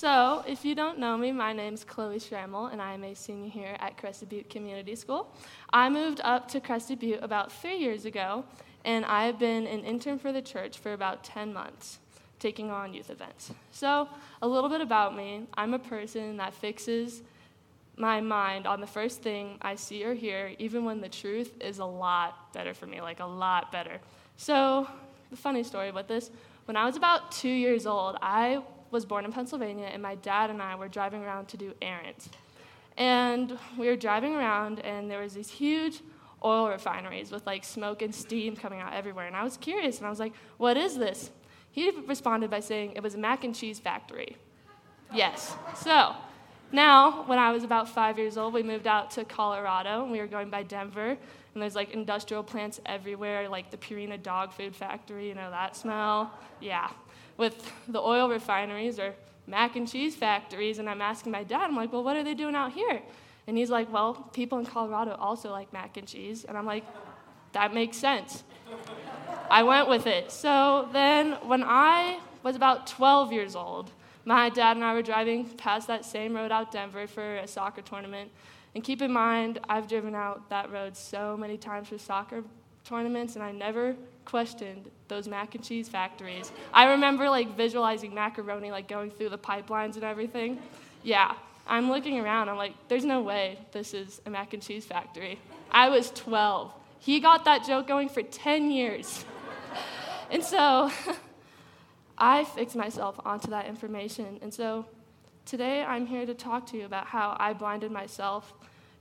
So, if you don't know me, my name's Chloe Schrammel, and I'm a senior here at Crested Butte Community School. I moved up to Crested Butte about 3 years ago, and I've been an intern for the church for about 10 months, taking on youth events. So, a little bit about me. I'm a person that fixes my mind on the first thing I see or hear, even when the truth is a lot better for me, like a lot better. So, the funny story about this, when I was about 2 years old, I was born in Pennsylvania, and my dad and I were driving around to do errands. And we were driving around, and there was these huge oil refineries with, like, smoke and steam coming out everywhere. And I was curious, and I was like, what is this? He responded by saying, it was a mac and cheese factory. Yes. So now, when I was about 5 years old, we moved out to Colorado, and we were going by Denver, and there's, like, industrial plants everywhere, like the Purina dog food factory, you know, that smell? Yeah. With the oil refineries or mac and cheese factories, and I'm asking my dad, I'm like, well, what are they doing out here? And he's like, well, people in Colorado also like mac and cheese. And I'm like, that makes sense. I went with it. So then when I was about 12 years old, my dad and I were driving past that same road out Denver for a soccer tournament. And keep in mind, I've driven out that road so many times for soccer tournaments, and I never questioned those mac and cheese factories. I remember, like, visualizing macaroni, like, going through the pipelines and everything. Yeah, I'm looking around. I'm like, there's no way this is a mac and cheese factory. I was 12. He got that joke going for 10 years. And so I fixed myself onto that information. And so today I'm here to talk to you about how I blinded myself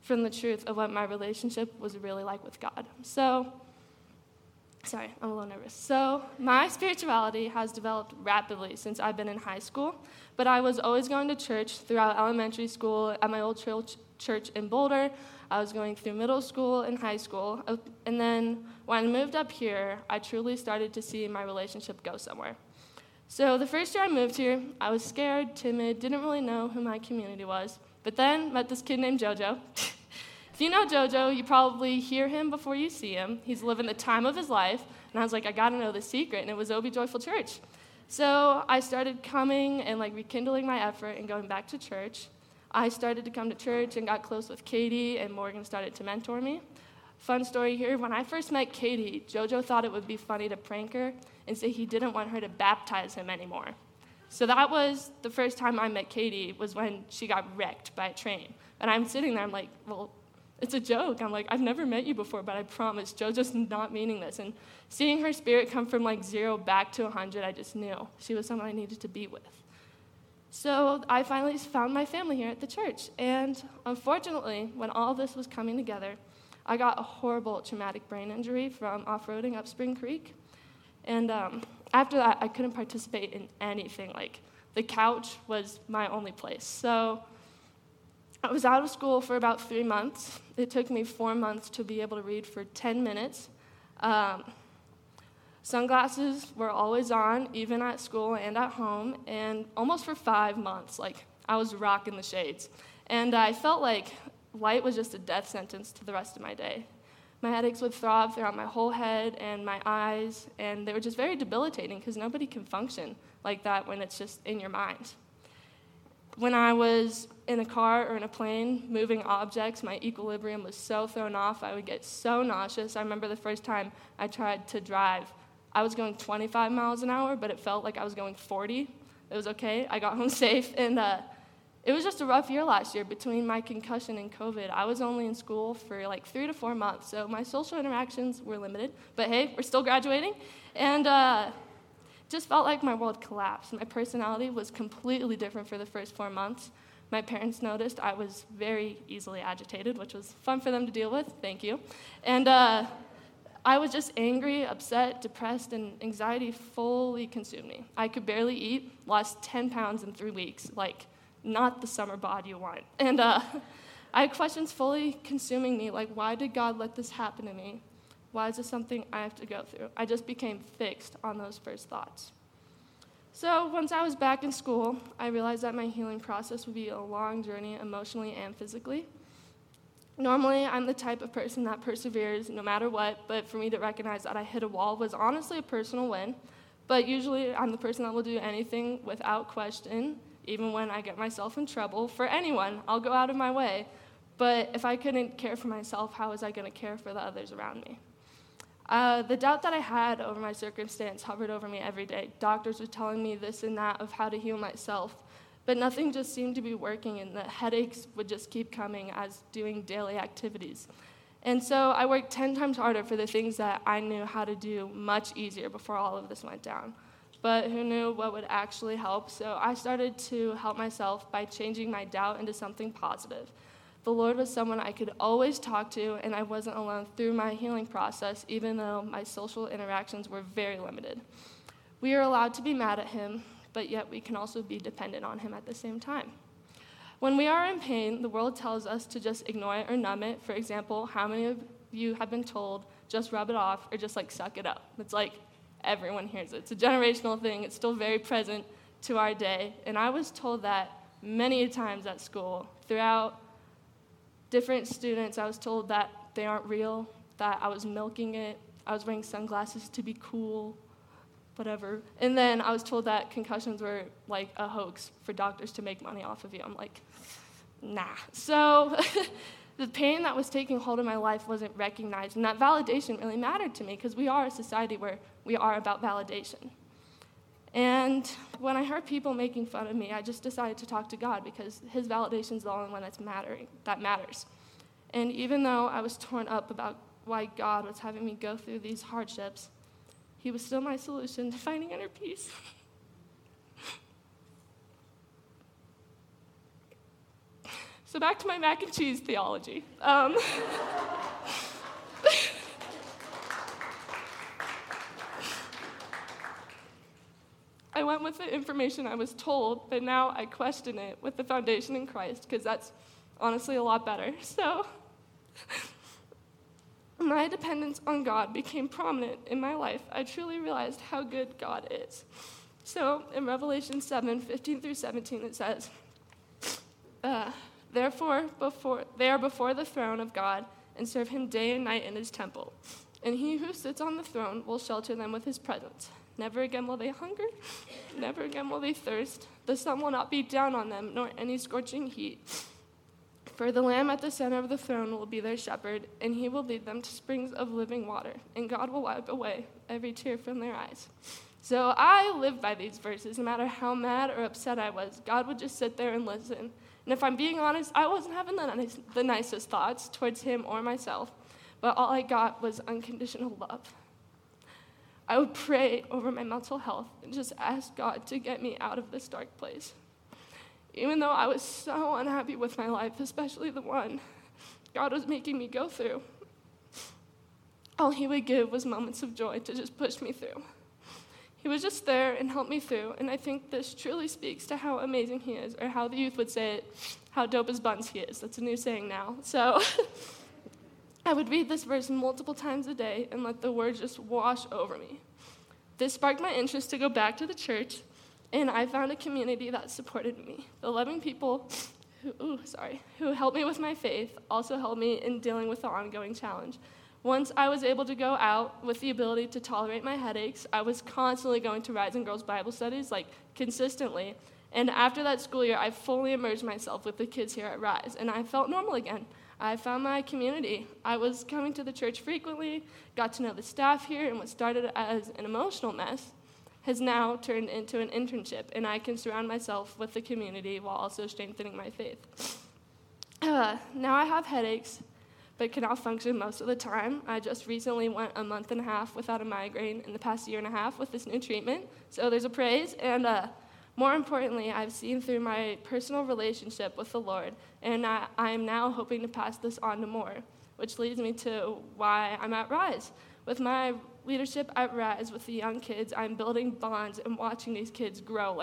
from the truth of what my relationship was really like with God. Sorry, I'm a little nervous. So my spirituality has developed rapidly since I've been in high school, but I was always going to church throughout elementary school. At my old church in Boulder, I was going through middle school and high school. And then when I moved up here, I truly started to see my relationship go somewhere. So the first year I moved here, I was scared, timid, didn't really know who my community was, but then met this kid named Jojo. If you know Jojo, you probably hear him before you see him. He's living the time of his life, and I was like, I gotta know the secret, and it was OB Joyful Church. So I started coming and, like, rekindling my effort and going back to church. I started to come to church and got close with Katie, and Morgan started to mentor me. Fun story here, when I first met Katie, Jojo thought it would be funny to prank her and say he didn't want her to baptize him anymore. So that was the first time I met Katie, was when she got wrecked by a train. And I'm sitting there, I'm like, well, it's a joke. I'm like, I've never met you before, but I promise, Jojo's not meaning this. And seeing her spirit come from, like, 0 back to 100, I just knew she was someone I needed to be with. So I finally found my family here at the church. And unfortunately, when all this was coming together, I got a horrible traumatic brain injury from off-roading up Spring Creek. And after that, I couldn't participate in anything. Like, the couch was my only place. So I was out of school for about 3 months. It took me 4 months to be able to read for 10 minutes. Sunglasses were always on, even at school and at home, and almost for 5 months, like, I was rocking the shades. And I felt like light was just a death sentence to the rest of my day. My headaches would throb throughout my whole head and my eyes, and they were just very debilitating because nobody can function like that when it's just in your mind. When I was in a car or in a plane moving objects, my equilibrium was so thrown off. I would get so nauseous. I remember the first time I tried to drive. I was going 25 miles an hour, but it felt like I was going 40. It was okay. I got home safe. And it was just a rough year last year. Between my concussion and COVID, I was only in school for like 3 to 4 months, so my social interactions were limited. But hey, we're still graduating. And just felt like my world collapsed. My personality was completely different for the first 4 months. My parents noticed I was very easily agitated, which was fun for them to deal with. Thank you. And I was just angry, upset, depressed, and anxiety fully consumed me. I could barely eat, lost 10 pounds in 3 weeks, like not the summer bod you want. And I had questions fully consuming me, like, why did God let this happen to me? Why is this something I have to go through? I just became fixed on those first thoughts. So once I was back in school, I realized that my healing process would be a long journey emotionally and physically. Normally, I'm the type of person that perseveres no matter what, but for me to recognize that I hit a wall was honestly a personal win. But usually, I'm the person that will do anything without question, Even when I get myself in trouble for anyone, I'll go out of my way. But if I couldn't care for myself, how was I going to care for the others around me? The doubt that I had over my circumstance hovered over me every day. Doctors were telling me this and that of how to heal myself, but nothing just seemed to be working, and the headaches would just keep coming as doing daily activities. And so I worked 10 times harder for the things that I knew how to do much easier before all of this went down. But who knew what would actually help? So I started to help myself by changing my doubt into something positive. The Lord was someone I could always talk to, and I wasn't alone through my healing process, even though my social interactions were very limited. We are allowed to be mad at him, but yet we can also be dependent on him at the same time. When we are in pain, the world tells us to just ignore it or numb it. For example, how many of you have been told, just rub it off or just suck it up? It's everyone hears it. It's a generational thing. It's still very present to our day. And I was told that many times at school, throughout different students, I was told that they aren't real, that I was milking it, I was wearing sunglasses to be cool, whatever. And then I was told that concussions were a hoax for doctors to make money off of you. I'm nah. So the pain that was taking hold of my life wasn't recognized, and that validation really mattered to me because we are a society where we are about validation. And when I heard people making fun of me, I just decided to talk to God because his validation is the only one that matters. And even though I was torn up about why God was having me go through these hardships, he was still my solution to finding inner peace. So back to my mac and cheese theology. I went with the information I was told, but now I question it with the foundation in Christ, because that's honestly a lot better. So my dependence on God became prominent in my life. I truly realized how good God is. So in Revelation 7, 15 through 17, it says, Therefore, they are before the throne of God and serve him day and night in his temple. And he who sits on the throne will shelter them with his presence. Never again will they hunger, never again will they thirst. The sun will not beat down on them, nor any scorching heat. For the Lamb at the center of the throne will be their shepherd, and he will lead them to springs of living water, and God will wipe away every tear from their eyes. So I lived by these verses. No matter how mad or upset I was, God would just sit there and listen. And if I'm being honest, I wasn't having the nicest thoughts towards him or myself, but all I got was unconditional love. I would pray over my mental health and just ask God to get me out of this dark place. Even though I was so unhappy with my life, especially the one God was making me go through, all he would give was moments of joy to just push me through. He was just there and helped me through, and I think this truly speaks to how amazing he is, or how the youth would say it, how dope as buns he is. That's a new saying now. So I would read this verse multiple times a day and let the words just wash over me. This sparked my interest to go back to the church, and I found a community that supported me. The loving people who helped me with my faith also helped me in dealing with the ongoing challenge. Once I was able to go out with the ability to tolerate my headaches, I was constantly going to Rise and Girls Bible Studies, consistently. And after that school year, I fully immersed myself with the kids here at Rise, and I felt normal again. I found my community. I was coming to the church frequently, got to know the staff here, and what started as an emotional mess has now turned into an internship, and I can surround myself with the community while also strengthening my faith. Now I have headaches, but can now function most of the time. I just recently went a month and a half without a migraine in the past year and a half with this new treatment, so there's a praise, and more importantly, I've seen through my personal relationship with the Lord, and I am now hoping to pass this on to more, which leads me to why I'm at Rise. With my leadership at Rise with the young kids, I'm building bonds and watching these kids grow,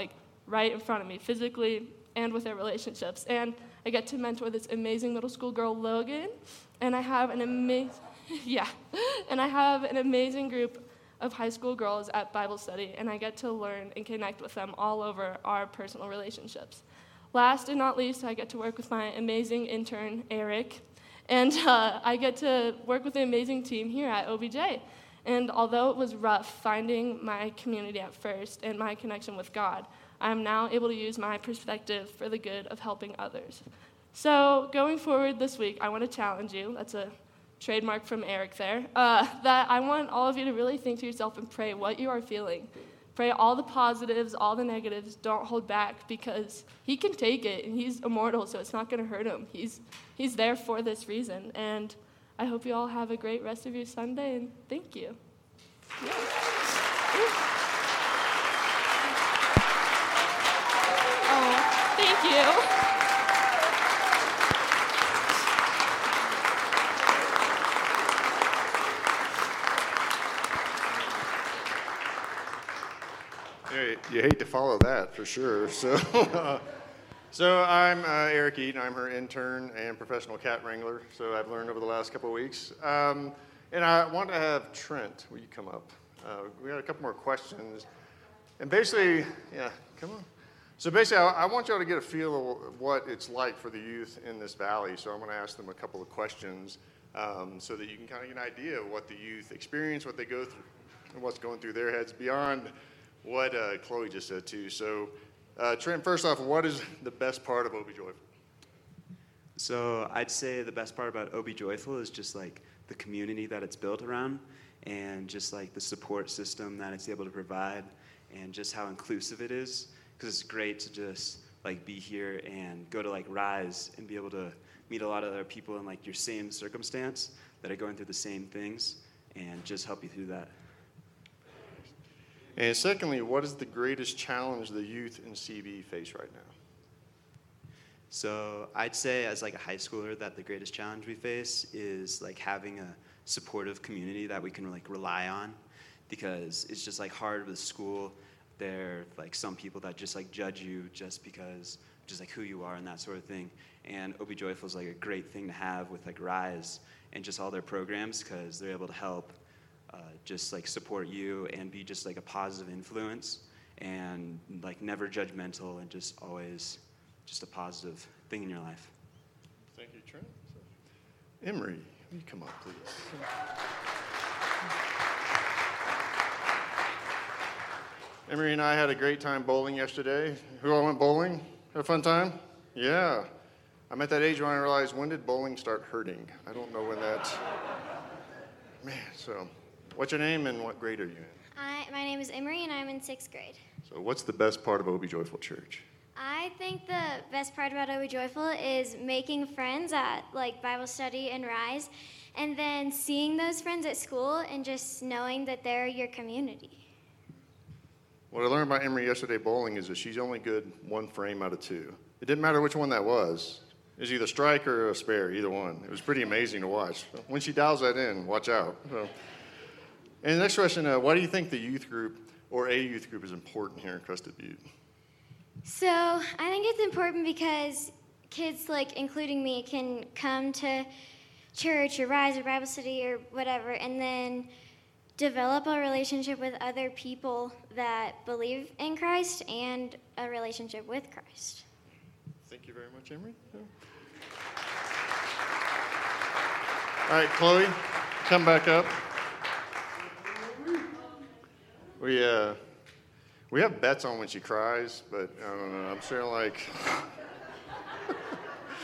right in front of me, physically and with their relationships. And I get to mentor this amazing middle school girl, Logan, and I have an amazing group of high school girls at Bible study, and I get to learn and connect with them all over our personal relationships. Last and not least, I get to work with my amazing intern, Eric, and I get to work with an amazing team here at OBJ. And although it was rough finding my community at first and my connection with God, I am now able to use my perspective for the good of helping others. So going forward this week, I want to challenge you. That's a trademark from Eric there. That I want all of you to really think to yourself and pray what you are feeling. Pray all the positives, all the negatives. Don't hold back, because he can take it, and he's immortal, so it's not going to hurt him. He's there for this reason. And I hope you all have a great rest of your Sunday, and thank you. Oh, thank you. You hate to follow that, for sure. So I'm Eric Eaton. I'm her intern and professional cat wrangler, so I've learned over the last couple of weeks. And I want to have Trent, will you come up? We got a couple more questions. And basically, yeah, come on. So basically, I want y'all to get a feel of what it's like for the youth in this valley. So I'm going to ask them a couple of questions so that you can kind of get an idea of what the youth experience, what they go through, and what's going through their heads beyond what Chloe just said, too. So, Trent, first off, what is the best part of OB Joyful? So I'd say the best part about OB Joyful is just, like, the community that it's built around and just, like, the support system that it's able to provide and just how inclusive it is, because it's great to just, like, be here and go to, like, Rise and be able to meet a lot of other people in, like, your same circumstance that are going through the same things and just help you through that. And secondly, what is the greatest challenge the youth in CB face right now? So I'd say as like a high schooler that the greatest challenge we face is like having a supportive community that we can like rely on, because it's just like hard with school. There are like some people that just like judge you just because just like who you are and that sort of thing. And OB Joyful is like a great thing to have with like Rise and just all their programs, because they're able to help just like support you and be just like a positive influence and like never judgmental and just always just a positive thing in your life. Thank you, Trent. Emery, will you come up, please? Emery and I had a great time bowling yesterday. Who all went bowling? Had a fun time? Yeah. I'm at that age when I realized, when did bowling start hurting? I don't know when that... Man, so... What's your name and what grade are you in? My name is Emery and I'm in 6th grade. So what's the best part of OB Joyful Church? I think the best part about OB Joyful is making friends at like Bible study and Rise, and then seeing those friends at school and just knowing that they're your community. What I learned about Emery yesterday bowling is that she's only good one frame out of two. It didn't matter which one that was. It was either strike or a spare, either one. It was pretty amazing to watch. When she dials that in, watch out. So. And the next question, why do you think the youth group or a youth group is important here in Crested Butte? So I think it's important because kids, like including me, can come to church or Rise or Bible study or whatever and then develop a relationship with other people that believe in Christ and a relationship with Christ. Thank you very much, Emery. Yeah. All right, Chloe, come back up. We have bets on when she cries, but I don't know. I'm sure like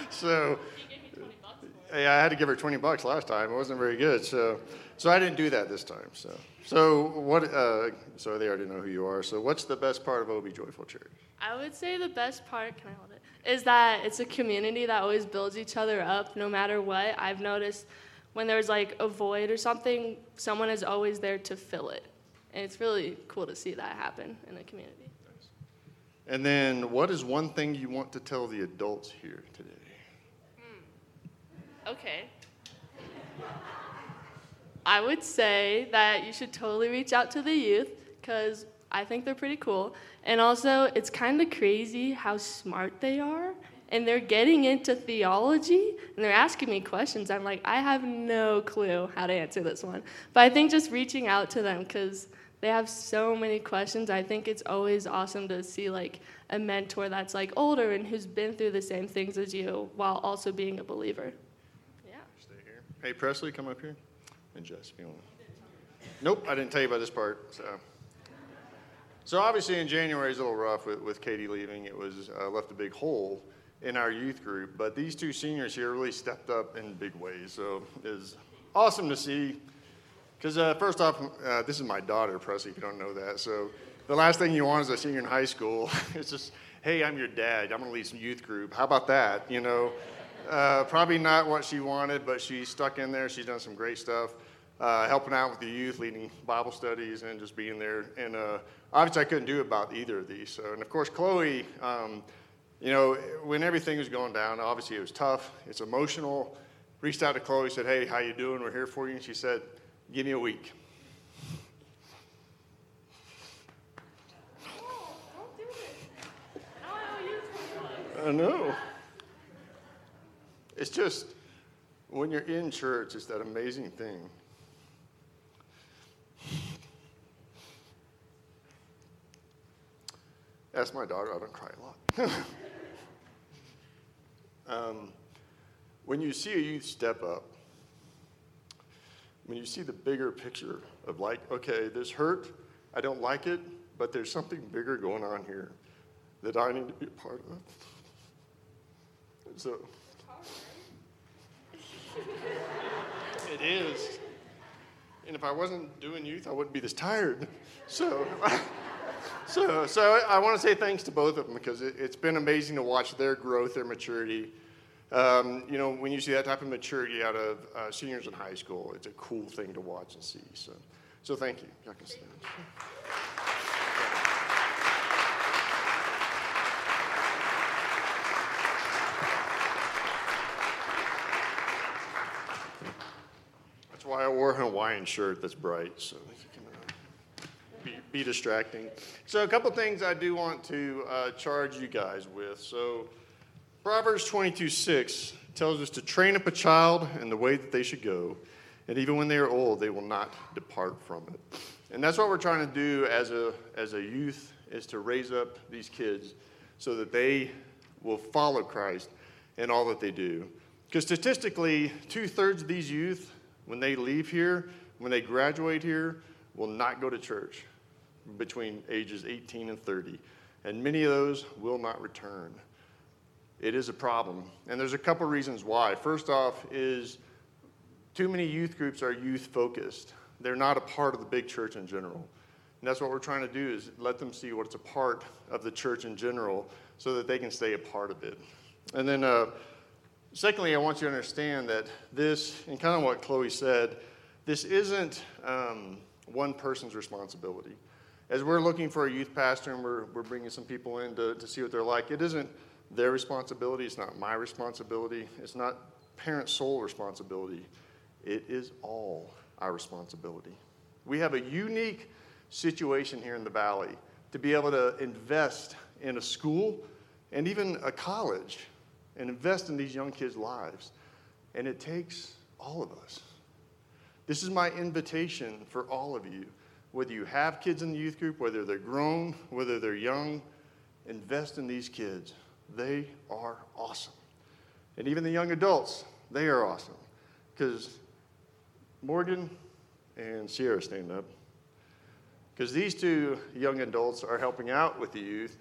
so. Yeah, I had to give her $20 last time. It wasn't very good, so I didn't do that this time. So what? So they already know who you are. So what's the best part of OB Joyful Church? I would say the best part. Can I hold it? Is that it's a community that always builds each other up, no matter what. I've noticed when there's like a void or something, someone is always there to fill it. And it's really cool to see that happen in the community. Nice. And then what is one thing you want to tell the adults here today? Okay. I would say that you should totally reach out to the youth, because I think they're pretty cool. And also, it's kind of crazy how smart they are. And they're getting into theology, and they're asking me questions. I'm like, I have no clue how to answer this one. But I think just reaching out to them, because they have so many questions. I think it's always awesome to see, like, a mentor that's, like, older and who's been through the same things as you while also being a believer. Yeah. Stay here. Hey, Presley, come up here. And Jess, if you want to. Nope, I didn't tell you about this part, so... So obviously in January is a little rough with Katie leaving. It was left a big hole in our youth group. But these two seniors here really stepped up in big ways. So it's awesome to see. Because first off, this is my daughter, Presley, if you don't know that. So the last thing you want is a senior in high school. It's just, hey, I'm your dad. I'm going to lead some youth group. How about that? You know, probably not what she wanted, but she stuck in there. She's done some great stuff. Helping out with the youth, leading Bible studies, and just being there. And obviously I couldn't do about either of these. So, and of course, Chloe, you know, when everything was going down, obviously it was tough. It's emotional. Reached out to Chloe, said, hey, how you doing? We're here for you. And she said, give me a week. No, don't do it. No, you do it. I know. It's just, when you're in church, it's that amazing thing. Ask my daughter, I don't cry a lot. When you see a youth step up, when you see the bigger picture of like, okay, this hurt, I don't like it, but there's something bigger going on here that I need to be a part of. And so, it is. And if I wasn't doing youth, I wouldn't be this tired. So I want to say thanks to both of them because it's been amazing to watch their growth, their maturity. You know, when you see that type of maturity out of seniors in high school, it's a cool thing to watch and see. So thank you. Y'all can stand. That's why I wore a Hawaiian shirt that's bright. So. Be distracting. So a couple things I do want to charge you guys with. So Proverbs 22:6 tells us to train up a child in the way that they should go, and even when they are old, they will not depart from it. And that's what we're trying to do as a youth, is to raise up these kids so that they will follow Christ in all that they do. Because statistically, 2/3 of these youth, when they leave here, when they graduate here, will not go to church between ages 18 and 30, and many of those will not return. It is a problem, and there's a couple reasons why. First off is too many youth groups are youth-focused. They're not a part of the big church in general, and that's what we're trying to do is let them see what's a part of the church in general so that they can stay a part of it. And then secondly, I want you to understand that this, and kind of what Chloe said, this isn't one person's responsibility. As we're looking for a youth pastor and we're bringing some people in to see what they're like, it isn't their responsibility. It's not my responsibility. It's not parents' sole responsibility. It is all our responsibility. We have a unique situation here in the Valley to be able to invest in a school and even a college and invest in these young kids' lives. And it takes all of us. This is my invitation for all of you. Whether you have kids in the youth group, whether they're grown, whether they're young, invest in these kids. They are awesome. And even the young adults, they are awesome. Because Morgan and Sierra stand up. Because these two young adults are helping out with the youth.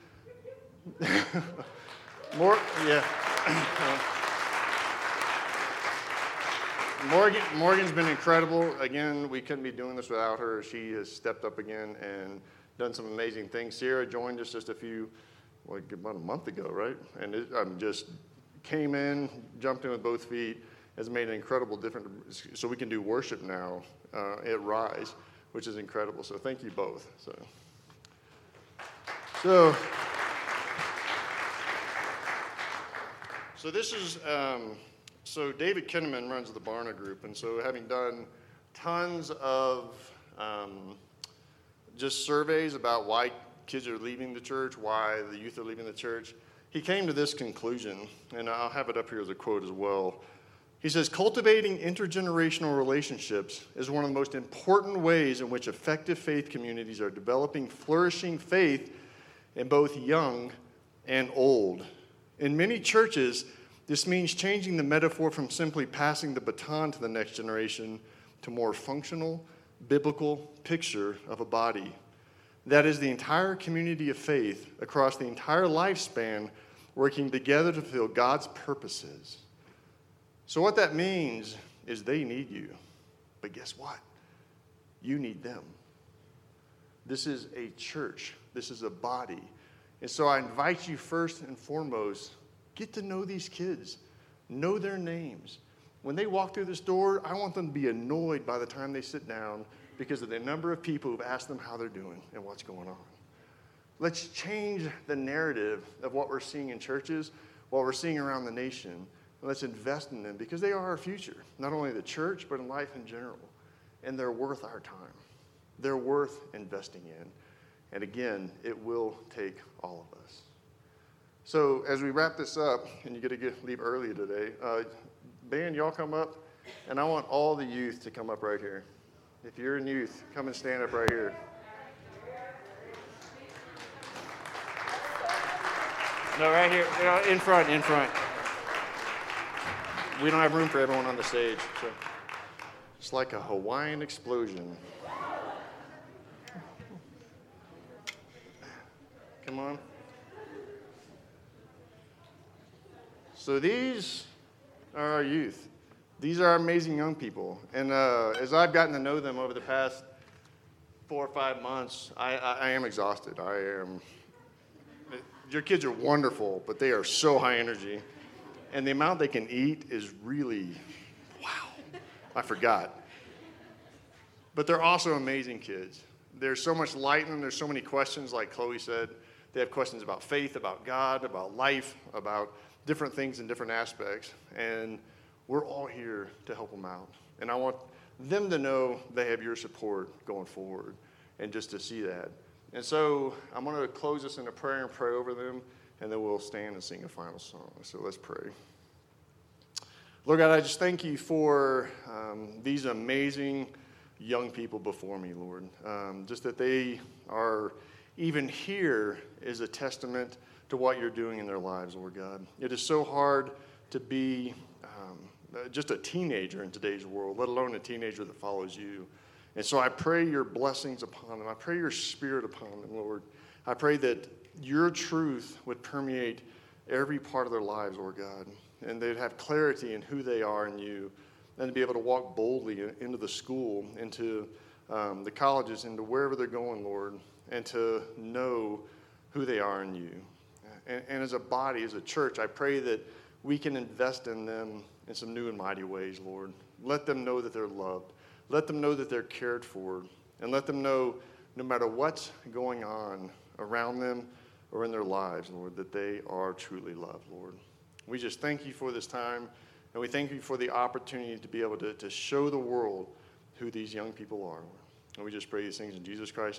Morgan's been incredible. Again, we couldn't be doing this without her. She has stepped up again and done some amazing things. Sierra joined us just about a month ago, right? And just came in, jumped in with both feet, has made an incredible difference. So we can do worship now at Rise, which is incredible. So thank you both. So this is... So David Kinnaman runs the Barna Group, and so having done tons of just surveys about why kids are leaving the church, why the youth are leaving the church, he came to this conclusion, and I'll have it up here as a quote as well. He says, "Cultivating intergenerational relationships is one of the most important ways in which effective faith communities are developing flourishing faith in both young and old. In many churches, this means changing the metaphor from simply passing the baton to the next generation to more functional, biblical picture of a body. That is the entire community of faith across the entire lifespan working together to fulfill God's purposes. So what that means is they need you. But guess what? You need them. This is a church. This is a body. And so I invite you first and foremost, get to know these kids. Know their names. When they walk through this door, I want them to be annoyed by the time they sit down because of the number of people who've asked them how they're doing and what's going on. Let's change the narrative of what we're seeing in churches, what we're seeing around the nation, and let's invest in them because they are our future, not only the church, but in life in general. And they're worth our time. They're worth investing in. And again, it will take all of us. So as we wrap this up, and you get to leave early today, band, y'all come up, and I want all the youth to come up right here. If you're in youth, come and stand up right here. No, right here, in front, in front. We don't have room for everyone on the stage. So. It's like a Hawaiian explosion. Come on. So these are our youth. These are amazing young people. And as I've gotten to know them over the past 4 or 5 months, I am exhausted. Your kids are wonderful, but they are so high energy. And the amount they can eat is really, wow, I forgot. But they're also amazing kids. There's so much light in them. There's so many questions, like Chloe said. They have questions about faith, about God, about life, about different things in different aspects, and we're all here to help them out. And I want them to know they have your support going forward and just to see that. And so I'm going to close this in a prayer and pray over them, and then we'll stand and sing a final song. So let's pray. Lord God, I just thank you for these amazing young people before me, Lord. Just that they are even here is a testament to what you're doing in their lives, Lord God. It is so hard to be just a teenager in today's world, let alone a teenager that follows you. And so I pray your blessings upon them. I pray your spirit upon them, Lord. I pray that your truth would permeate every part of their lives, Lord God, and they'd have clarity in who they are in you, and to be able to walk boldly into the school, into the colleges, into wherever they're going, Lord, and to know who they are in you. And as a body, as a church, I pray that we can invest in them in some new and mighty ways, Lord. Let them know that they're loved. Let them know that they're cared for. And let them know, no matter what's going on around them or in their lives, Lord, that they are truly loved, Lord. We just thank you for this time, and we thank you for the opportunity to be able to show the world who these young people are, Lord. And we just pray these things in Jesus Christ's